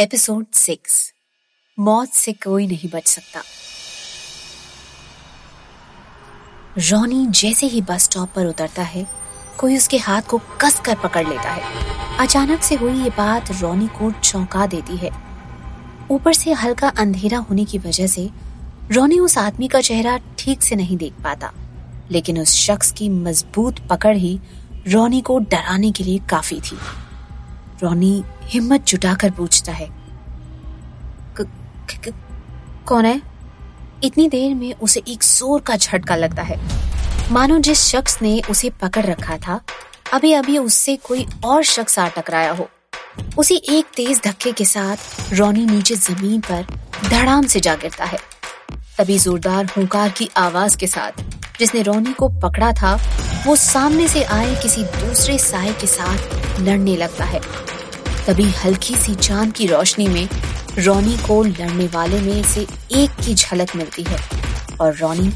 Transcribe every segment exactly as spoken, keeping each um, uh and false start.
Episode six, मौत से कोई नहीं बच सकता। रॉनी जैसे ही बस स्टॉप पर उतरता है, कोई उसके हाथ को कसकर पकड़ लेता है। अचानक से हुई ये बात रॉनी को चौंका देती है। ऊपर से हल्का अंधेरा होने की वजह से रॉनी उस आदमी का चेहरा ठीक से नहीं देख पाता, लेकिन उस शख्स की मजबूत पकड़ ही रॉनी को डराने के लिए काफी थी। रॉनी हिम्मत जुटाकर पूछता है, क, क, क, कौन है? इतनी देर में उसे एक जोर का झटका लगता है, मानो जिस शख्स ने उसे पकड़ रखा था अभी अभी उससे कोई और शख्स आ टकराया हो। उसी एक तेज धक्के के साथ रॉनी नीचे जमीन पर धड़ाम से जा गिरता है। तभी जोरदार हुंकार की आवाज के साथ जिसने रॉनी को पकड़ा था, वो सामने से आए किसी दूसरे साये के साथ लड़ने लगता है। तभी हल्की सी चांद की रोशनी में रॉनी को लड़ने वाले में से एक की झलक मिलती है और रॉनी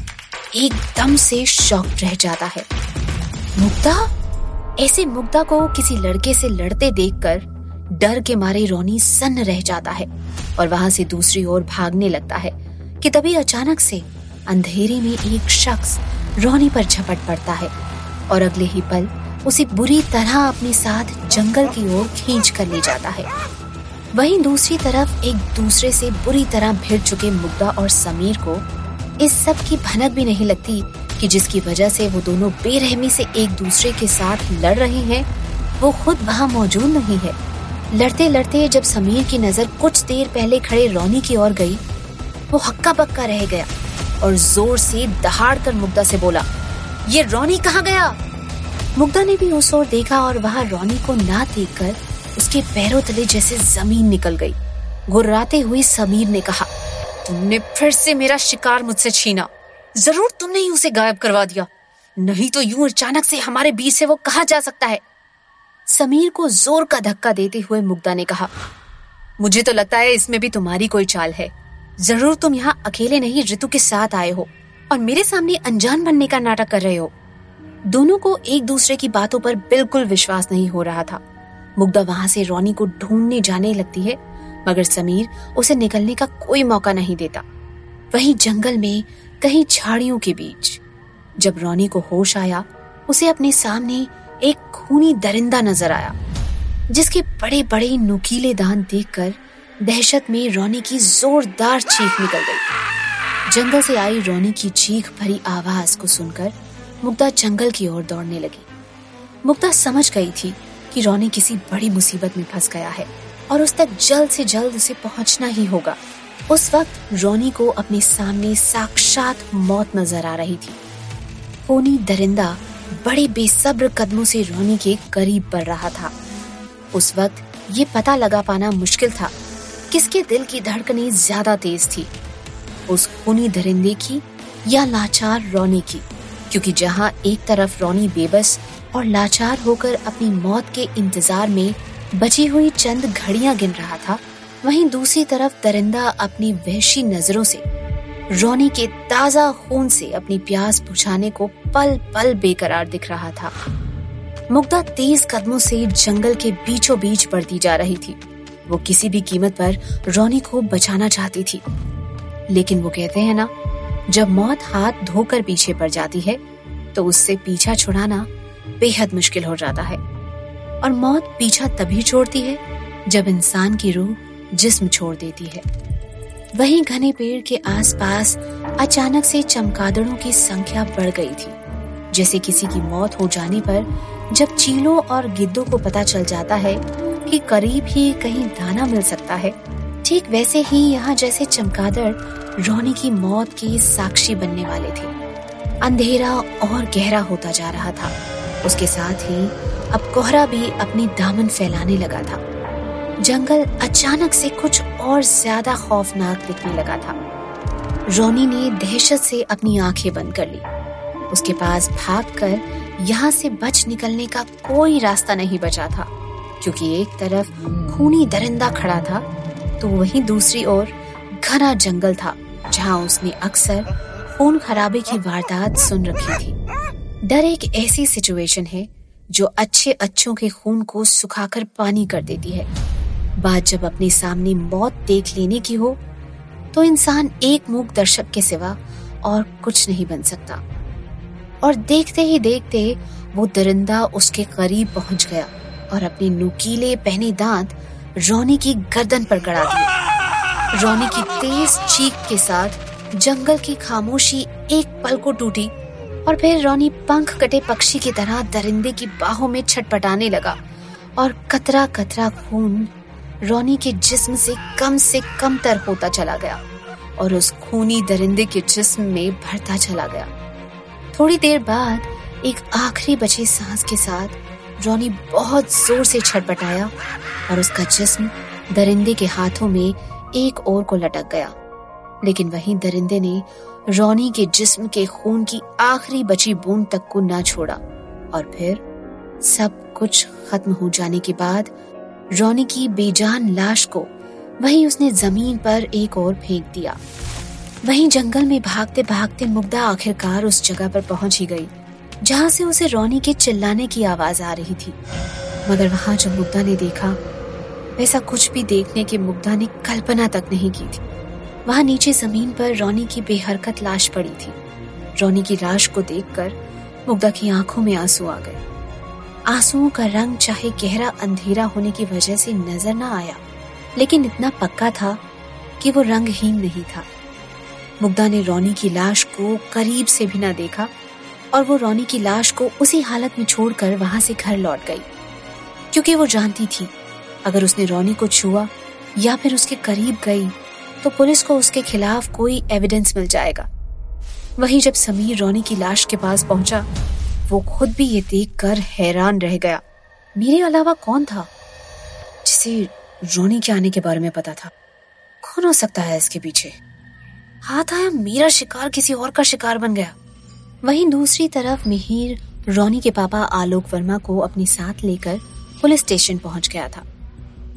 एकदम से शॉक्ड रह जाता है। मुग्धा? ऐसे मुग्धा को किसी लड़के से लड़ते देखकर डर के मारे रॉनी सन्न रह जाता है और वहां से दूसरी ओर भागने लगता है कि तभी अचानक से अंधेरे में एक शख्स रॉनी पर झपट पड़ता है और अगले ही पल उसे बुरी तरह अपने साथ जंगल की ओर खींच कर ले जाता है। वहीं दूसरी तरफ एक दूसरे से बुरी तरह भिड़ चुके मुग्धा और समीर को इस सब की भनक भी नहीं लगती कि जिसकी वजह से वो दोनों बेरहमी से एक दूसरे के साथ लड़ रहे हैं, वो खुद वहाँ मौजूद नहीं है। लड़ते लड़ते जब समीर की नजर कुछ देर पहले खड़े रॉनी की ओर गई, वो हक्का बक्का रह गया और जोर से दहाड़ कर मुग्धा से बोला, ये रॉनी कहाँ गया? मुग्धा ने भी उस ओर देखा और वहाँ रॉनी को ना देखकर उसके पैरों तले जैसे जमीन निकल गई। गुर्राते हुए समीर ने कहा, तुमने फिर से मेरा शिकार मुझसे छीना, जरूर तुमने ही उसे गायब करवा दिया, नहीं तो यूं अचानक से हमारे बीच से वो कहाँ जा सकता है। समीर को जोर का धक्का देते हुए मुग्धा ने कहा, मुझे तो लगता है इसमें भी तुम्हारी कोई चाल है, जरूर तुम यहाँ अकेले नहीं ऋतु के साथ आए हो और मेरे सामने अनजान बनने का नाटक कर रहे हो। दोनों को एक दूसरे की बातों पर बिल्कुल विश्वास नहीं हो रहा था। मुग्धा वहां से रॉनी को ढूंढने जाने लगती है, मगर समीर उसे निकलने का कोई मौका नहीं देता। वहीं जंगल में कहीं झाड़ियों के बीच जब रॉनी को होश आया, उसे अपने सामने एक खूनी दरिंदा नजर आया जिसके बड़े बड़े नुकीले दांत देखकर दहशत में रॉनी की जोरदार चीख निकल गई। जंगल से आई रॉनी की चीख भरी आवाज को सुनकर मुग्धा जंगल की ओर दौड़ने लगी। मुग्धा समझ गई थी कि रॉनी किसी बड़ी मुसीबत में फंस गया है और उस तक जल्द से जल्द उसे पहुंचना ही होगा। उस वक्त रॉनी को अपने सामने साक्षात मौत नजर आ रही थी। खूनी दरिंदा बड़े बेसब्र कदमों से रॉनी के करीब बढ़ रहा था। उस वक्त ये पता लगा पाना मुश्किल था किसके दिल की धड़कनें ज्यादा तेज थी, उस खूनी दरिंदे की या लाचार रॉनी की, क्योंकि जहां एक तरफ रॉनी बेबस और लाचार होकर अपनी मौत के इंतजार में बची हुई चंद घड़ियां गिन रहा था, वहीं दूसरी तरफ दरिंदा अपनी वहशी नजरों से रॉनी के ताजा खून से अपनी प्यास बुझाने को पल पल बेकरार दिख रहा था। मुग्धा तेज कदमों से जंगल के बीचों बीच बढ़ती जा रही थी। वो किसी भी कीमत पर रॉनी को बचाना चाहती थी, लेकिन वो कहते हैं ना, जब मौत हाथ धोकर पीछे पड़ जाती है तो उससे पीछा छुड़ाना बेहद मुश्किल हो जाता है। और मौत पीछा तभी छोड़ती है जब इंसान की रूह जिस्म छोड़ देती है। वहीं घने पेड़ के आसपास अचानक से चमगादड़ों की संख्या बढ़ गई थी। जैसे किसी की मौत हो जाने पर जब चीलों और गिद्धों को पता चल जाता है कि करीब ही कहीं दाना मिल सकता है, ठीक वैसे ही यहाँ जैसे चमगादड़ रॉनी की मौत के साक्षी बनने वाले थे। अंधेरा और गहरा होता जा रहा था, उसके साथ ही अब कोहरा भी अपनी दामन फैलाने लगा था। जंगल अचानक से कुछ और ज्यादा खौफनाक दिखने लगा था। रॉनी ने दहशत से अपनी आंखें बंद कर ली। उसके पास भागकर यहाँ से बच निकलने का कोई रास्ता नहीं बचा था, क्योंकि एक तरफ खूनी दरिंदा खड़ा था तो वहीं दूसरी ओर घना जंगल था जहाँ उसने अक्सर खून खराबे की वारदात सुन रखी थी। डर एक ऐसी सिचुएशन है जो अच्छे अच्छों के खून को सुखाकर पानी कर देती है। बाद जब अपने सामने मौत देख लेने की हो तो इंसान एक मूक दर्शक के सिवा और कुछ नहीं बन सकता। और देखते ही देखते वो दरिंदा उसके करीब पहुंच गया और अपने नुकीले पहने दांत रॉनी की गर्दन पर गड़ा दिए। रॉनी की तेज चीख के साथ जंगल की खामोशी एक पल को टूटी और फिर रॉनी पंख कटे पक्षी की तरह दरिंदे की बाहों में छटपटाने लगा और कतरा कतरा खून रॉनी के जिस्म से कम से कम तर होता चला गया और उस खूनी दरिंदे के जिस्म में भरता चला गया। थोड़ी देर बाद एक आखिरी बचे सांस के साथ रॉनी बहुत जोर से छटपटाया और उसका जिस्म दरिंदे के हाथों में एक ओर को लटक गया, लेकिन वहीं दरिंदे ने रॉनी के जिस्म के खून की आखिरी बची बूंद तक को ना छोड़ा। और फिर सब कुछ खत्म हो जाने के बाद रॉनी की बेजान लाश को वहीं उसने जमीन पर एक और फेंक दिया। वहीं जंगल में भागते भागते मुग्धा आखिरकार उस जगह पर पहुंच ही गई जहां से उसे रॉनी के चिल्लाने की आवाज आ रही थी, मगर वहां जब मुग्धा ने देखा वैसा कुछ भी देखने की मुग्धा ने कल्पना तक नहीं की थी। वहां नीचे जमीन पर रॉनी की बेहरकत लाश पड़ी थी। रॉनी की लाश को देखकर मुग्धा की आंखों में आंसू आ गए। आंसुओं का रंग चाहे गहरा अंधेरा होने की वजह से नजर ना आया, लेकिन इतना पक्का था कि वो रंगहीन नहीं था। मुग्धा ने रॉनी की लाश को करीब से भी ना देखा और वो रॉनी की लाश को उसी हालत में छोड़कर वहां से घर लौट गई, क्योंकि वो जानती थी अगर उसने रॉनी को छुआ या फिर उसके करीब गई तो पुलिस को उसके खिलाफ कोई एविडेंस मिल जाएगा। वहीं जब समीर रॉनी की लाश के पास पहुंचा वो खुद भी ये देखकर हैरान रह गया। मेरे अलावा कौन था जिसे रॉनी के आने के बारे में पता था? कौन हो सकता है इसके पीछे? हाथ आया मेरा शिकार किसी और का शिकार बन गया। वहीं दूसरी तरफ मिहिर रॉनी के पापा आलोक वर्मा को अपने साथ लेकर पुलिस स्टेशन पहुंच गया था।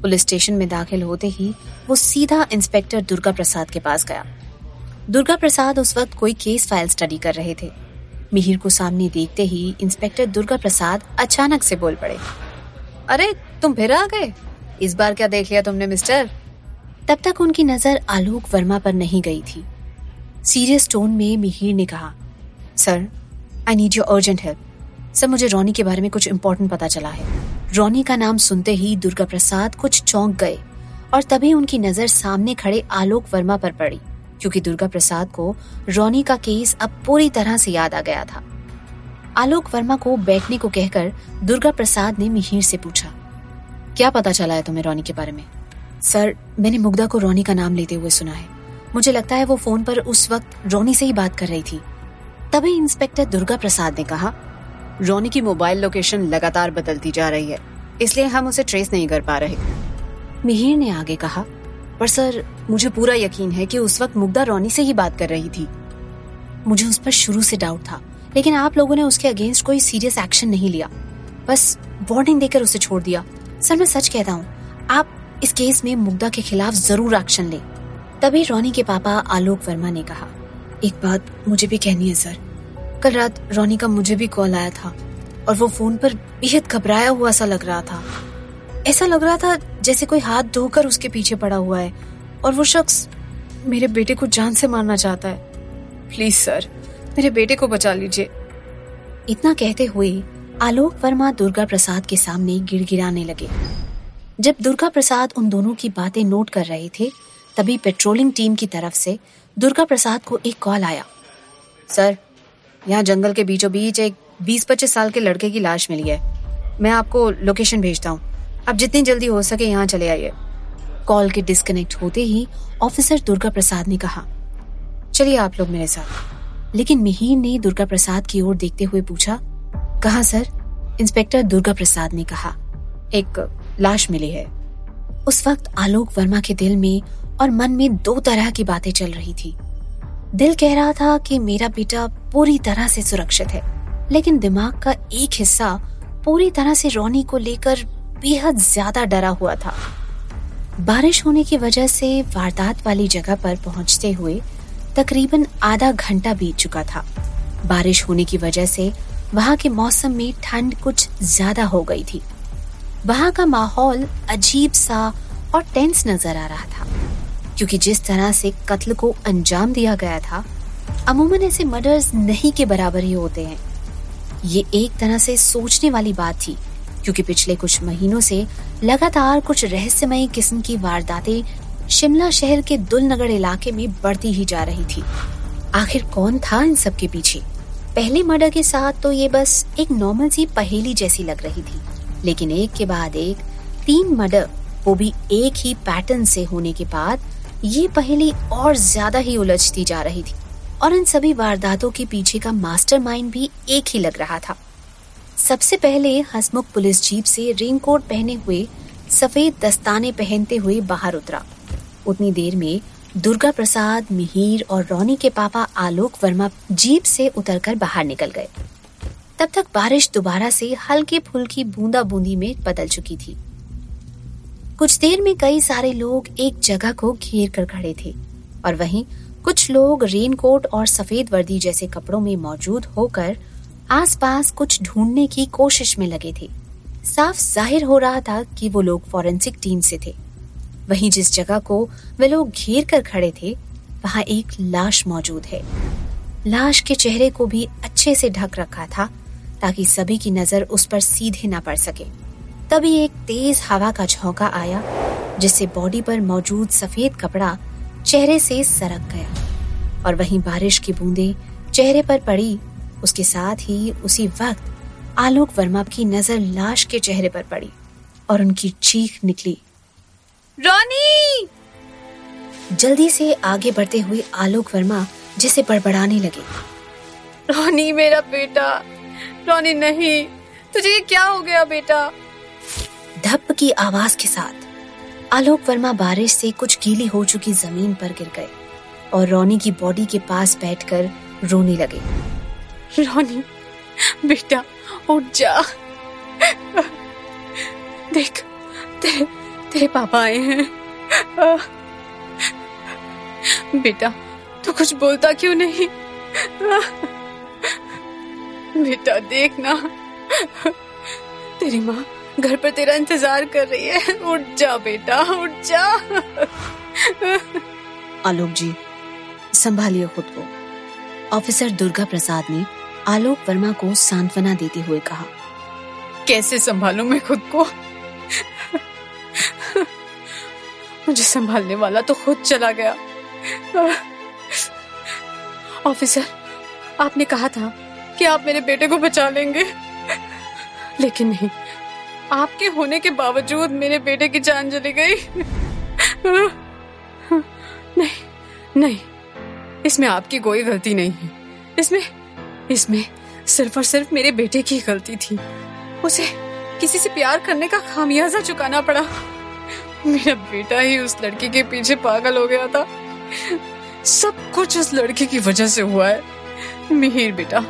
पुलिस स्टेशन में दाखिल होते ही वो सीधा इंस्पेक्टर दुर्गा प्रसाद के पास गया। दुर्गा प्रसाद उस वक्त कोई केस फाइल स्टडी कर रहे थे। मिहिर को सामने देखते ही इंस्पेक्टर दुर्गा प्रसाद अचानक से बोल पड़े, अरे तुम फिर आ गए? इस बार क्या देख लिया तुमने मिस्टर? तब तक उनकी नजर आलोक वर्मा पर नहीं गई थी। सीरियस टोन में मिहिर ने कहा, sir I need your urgent help. Sir मुझे रॉनी के बारे में कुछ इम्पोर्टेंट पता चला है। रॉनी का नाम सुनते ही दुर्गा प्रसाद कुछ चौंक गए और तभी उनकी नजर सामने खड़े आलोक वर्मा पर पड़ी, क्योंकि दुर्गा प्रसाद को रॉनी का केस अब पूरी तरह से याद आ गया था। आलोक वर्मा को बैठने को कहकर दुर्गा प्रसाद ने मिहिर से पूछा, क्या पता चला है तुम्हें रॉनी के बारे में? सर मैंने मुग्धा को रॉनी का नाम लेते हुए सुना है। मुझे लगता है वो फोन पर उस वक्त रॉनी से ही बात कर रही थी। तभी इंस्पेक्टर दुर्गा प्रसाद ने कहा, रॉनी की मोबाइल लोकेशन लगातार बदलती जा रही है, इसलिए हम उसे ट्रेस नहीं कर पा रहे। मिहिर ने आगे कहा, पर सर मुझे पूरा यकीन है कि उस वक्त मुग्धा रॉनी से ही बात कर रही थी। मुझे उस पर शुरू से डाउट था, लेकिन आप लोगों ने उसके अगेंस्ट कोई सीरियस एक्शन नहीं लिया, बस वार्निंग देकर उसे छोड़ दिया। सर मैं सच कहता हूँ, आप इस केस में मुग्धा के खिलाफ जरूर एक्शन लें। तभी रॉनी के पापा आलोक वर्मा ने कहा, एक बात मुझे भी कहनी है सर। कल रात रॉनी का मुझे भी कॉल आया था और वो फोन पर बेहद घबराया हुआ सा लग रहा था। ऐसा लग रहा था जैसे कोई हाथ धोकर उसके पीछे पड़ा हुआ है और वो शख्स मेरे बेटे को जान से मारना चाहता है। प्लीज सर मेरे बेटे को बचा लीजिए। इतना कहते हुए आलोक वर्मा दुर्गा प्रसाद के सामने गिड़गिड़ाने लगे। जब दुर्गा प्रसाद उन दोनों की बातें नोट कर रहे थे तभी पेट्रोलिंग टीम की तरफ से दुर्गा प्रसाद को एक कॉल आया। सर यहाँ जंगल के बीचों बीच एक बीस पच्चीस साल के लड़के की लाश मिली है, मैं आपको लोकेशन भेजता हूँ, आप जितनी जल्दी हो सके यहाँ चले आइए। कॉल के डिस्कनेक्ट होते ही ऑफिसर दुर्गा प्रसाद ने कहा, चलिए आप लोग मेरे साथ। लेकिन मिहिर ने दुर्गा प्रसाद की ओर देखते हुए पूछा, कहाँ सर? इंस्पेक्टर दुर्गा प्रसाद ने कहा, एक लाश मिली है। उस वक्त आलोक वर्मा के दिल में और मन में दो तरह की बातें चल रही थी। दिल कह रहा था कि मेरा बेटा पूरी तरह से सुरक्षित है, लेकिन दिमाग का एक हिस्सा पूरी तरह से रॉनी को लेकर बेहद ज्यादा डरा हुआ था। बारिश होने की वजह से वारदात वाली जगह पर पहुंचते हुए तकरीबन आधा घंटा बीत चुका था। बारिश होने की वजह से वहां के मौसम में ठंड कुछ ज्यादा हो गई थी। वहां का माहौल अजीब सा और टेंस नजर आ रहा था, क्योंकि जिस तरह से कत्ल को अंजाम दिया गया था, अमूमन ऐसे मर्डर्स नहीं के बराबर ही होते हैं। ये एक तरह से सोचने वाली बात थी, क्योंकि पिछले कुछ महीनों से लगातार कुछ रहस्यमयी किस्म की वारदातें शिमला शहर के दुल नगर इलाके में बढ़ती ही जा रही थी। आखिर कौन था इन सब के पीछे? पहले मर्डर के साथ तो ये बस एक नॉर्मल सी पहेली जैसी लग रही थी, लेकिन एक के बाद एक तीन मर्डर, वो भी एक ही पैटर्न से होने के बाद, ये पहेली और ज्यादा ही उलझती जा रही थी। और इन सभी वारदातों के पीछे का मास्टरमाइंड भी एक ही लग रहा था। सबसे पहले हसमुख पुलिस जीप से रेनकोट पहने हुए, सफेद दस्ताने पहनते हुए बाहर उतरा। उतनी देर में दुर्गा प्रसाद, मिहिर और रॉनी के पापा आलोक वर्मा जीप से उतरकर बाहर निकल गए। तब तक बारिश दोबारा से हल्की फुल्की बूंदा बूंदी में बदल चुकी थी। कुछ देर में कई सारे लोग एक जगह को घेर कर खड़े थे और वहीं कुछ लोग रेनकोट और सफेद वर्दी जैसे कपड़ों में मौजूद होकर आसपास कुछ ढूंढने की कोशिश में लगे थे। साफ जाहिर हो रहा था कि वो लोग फॉरेंसिक टीम से थे। वहीं जिस जगह को वे लोग घेर कर खड़े थे, वहाँ एक लाश मौजूद है। लाश के चेहरे को भी अच्छे से ढक रखा था ताकि सभी की नजर उस पर सीधे न पड़ सके। तभी एक तेज हवा का झोंका आया, जिससे बॉडी पर मौजूद सफेद कपड़ा चेहरे से सरक गया और वहीं बारिश की बूंदें चेहरे पर पड़ी। उसके साथ ही उसी वक्त आलोक वर्मा की नजर लाश के चेहरे पर पड़ी और उनकी चीख निकली, रॉनी! जल्दी से आगे बढ़ते हुए आलोक वर्मा जिसे बड़बड़ाने लगे, रॉनी मेरा बेटा, रॉनी नहीं, तुझे ये क्या हो गया बेटा? धप की आवाज के साथ आलोक वर्मा बारिश से कुछ गीली हो चुकी जमीन पर गिर गए और रॉनी की बॉडी के पास बैठकर रोने लगे। रॉनी बेटा उठ जा, देख तेरे तेरे पापा आए हैं। बेटा तू कुछ बोलता क्यों नहीं? बेटा देख ना, तेरी माँ घर पर तेरा इंतजार कर रही है, उठ जा बेटा उठ जा। आलोक जी संभालिए खुद को, ऑफिसर दुर्गा प्रसाद ने आलोक वर्मा को सांत्वना देते हुए कहा। कैसे संभालूं मैं खुद को? मुझे संभालने वाला तो खुद चला गया। ऑफिसर आपने कहा था कि आप मेरे बेटे को बचा लेंगे, लेकिन नहीं, आपके होने के बावजूद मेरे बेटे की जान चली गई। नहीं नहीं, इसमें आपकी कोई गलती नहीं है, इसमें इसमें सिर्फ और सिर्फ मेरे बेटे की गलती थी। उसे किसी से प्यार करने का खामियाजा चुकाना पड़ा। मेरा बेटा ही उस लड़की के पीछे पागल हो गया था। सब कुछ उस लड़की की वजह से हुआ है। मिहिर बेटा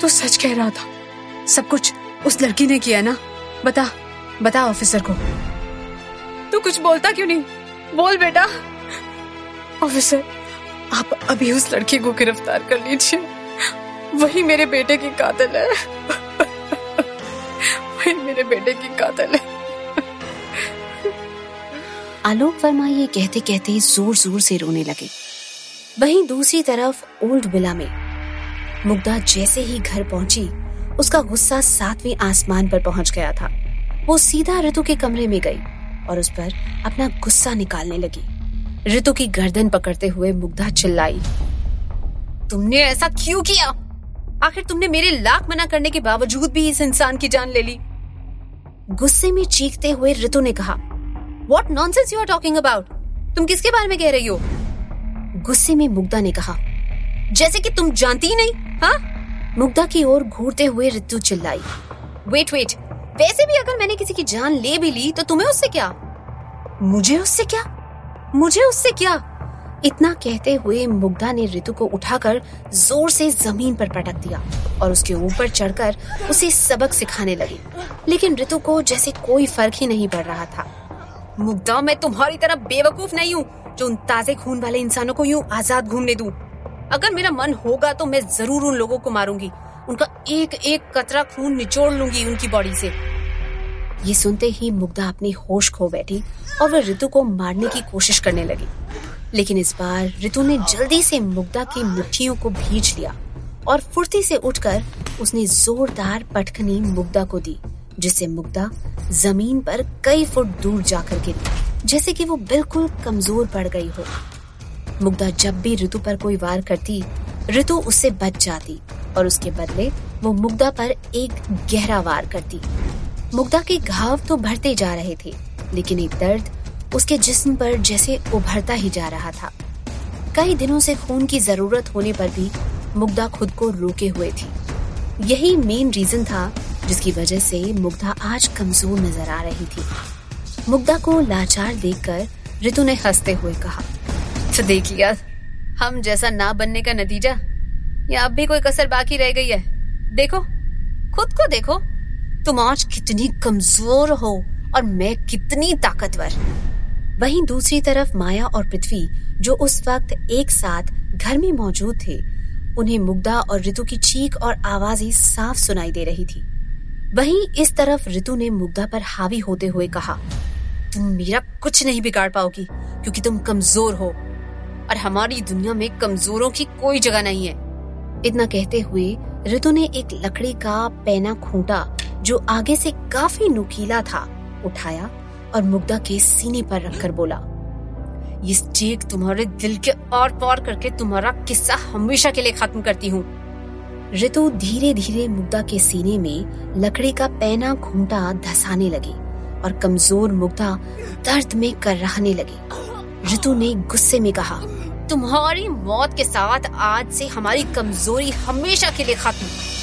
तू सच कह रहा था, सब कुछ उस लड़की ने किया ना? बता बता ऑफिसर को। तू कुछ बोलता क्यों नहीं? बोल बेटा। ऑफिसर आप अभी उस लड़की को गिरफ्तार कर लीजिए, वही मेरे बेटे की कातिल है। वही मेरे बेटे की कातिल है। आलोक वर्मा ये कहते कहते जोर जोर से रोने लगे। वहीं दूसरी तरफ ओल्ड बिल्ला में मुग्धा जैसे ही घर पहुंची, उसका गुस्सा सातवें आसमान पर पहुंच गया था। वो सीधा ऋतु के कमरे में गई और उस पर अपना गुस्सा निकालने लगी। ऋतु की गर्दन पकड़ते हुए मुग्धा चिल्लाई, तुमने ऐसा क्यों किया? आखिर तुमने मेरे लाख मना करने के बावजूद भी इस इंसान की जान ले ली। गुस्से में चीखते हुए ऋतु ने कहा, what nonsense you are talking about? तुम किसके बारे में कह रही हो? गुस्से में मुग्धा ने कहा, जैसे कि तुम जानती ही नहीं। हाँ? मुग्धा की ओर घूरते हुए ऋतु चिल्लाई, वेट वेट, वैसे भी अगर मैंने किसी की जान ले भी ली तो तुम्हें उससे क्या? मुझे उससे क्या? मुझे उससे क्या? इतना कहते हुए मुग्धा ने ऋतु को उठाकर जोर से जमीन पर पटक दिया और उसके ऊपर चढ़कर उसे सबक सिखाने लगी, लेकिन ऋतु को जैसे कोई फर्क ही नहीं पड़ रहा था। मुग्धा मैं तुम्हारी तरह बेवकूफ नहीं हूँ जो उन ताजे खून वाले इंसानों को यूँ आजाद घूमने दूं। अगर मेरा मन होगा तो मैं जरूर उन लोगों को मारूंगी, उनका एक एक कतरा खून निचोड़ लूंगी उनकी बॉडी से। ये सुनते ही मुग्धा अपनी होश खो बैठी और वह ऋतु को मारने की कोशिश करने लगी, लेकिन इस बार ऋतु ने जल्दी से मुग्धा की मुट्ठियों को भींच लिया और फुर्ती से उठकर उसने जोरदार पटखनी मुग्धा को दी, जिससे मुग्धा जमीन पर कई फुट दूर जाकर गिरी, जैसे कि वो बिल्कुल कमजोर पड़ गई हो। मुग्धा जब भी ऋतु पर कोई वार करती, ऋतु उससे बच जाती और उसके बदले वो मुग्धा पर एक गहरा वार करती। मुग्धा के घाव तो भरते जा रहे थे, लेकिन एक दर्द उसके जिस्म पर जैसे उभरता ही जा रहा था। कई दिनों से खून की जरूरत होने पर भी मुग्धा खुद को रोके हुए थी। यही मेन रीजन था जिसकी वजह से मुग्धा आज कमजोर नजर आ रही थी। मुग्धा को लाचार देखकर ऋतु ने हंसते हुए कहा, तो देख लिया हम जैसा ना बनने का नतीजा, या अब भी कोई कसर बाकी रह गई है? देखो, खुद को देखो, तुम आज कितनी कमजोर हो और मैं कितनी ताकतवर। वहीं दूसरी तरफ माया और पृथ्वी, जो उस वक्त एक साथ घर में मौजूद थे, उन्हें मुग्धा और ऋतु की चीख और आवाजें साफ सुनाई दे रही थी। वहीं इस तरफ ऋतु ने मुग्धा पर हावी होते हुए कहा, तुम मेरा कुछ नहीं बिगाड़ पाओगी क्योंकि तुम कमजोर हो और हमारी दुनिया में कमजोरों की कोई जगह नहीं है। इतना कहते हुए ऋतु ने एक लकड़ी का पैना खूंटा, जो आगे से काफी नुकीला था, उठाया और मुग्धा के सीने पर रखकर बोला, ये चीख तुम्हारे दिल के और पार करके तुम्हारा किस्सा हमेशा के लिए खत्म करती हूँ। ऋतु धीरे धीरे मुग्धा के सीने में लकड़ी का पैना खूंटा धसाने लगी और कमजोर मुग्धा दर्द में कराहने लगी। ऋतु ने गुस्से में कहा, तुम्हारी मौत के साथ आज से हमारी कमजोरी हमेशा के लिए खत्म।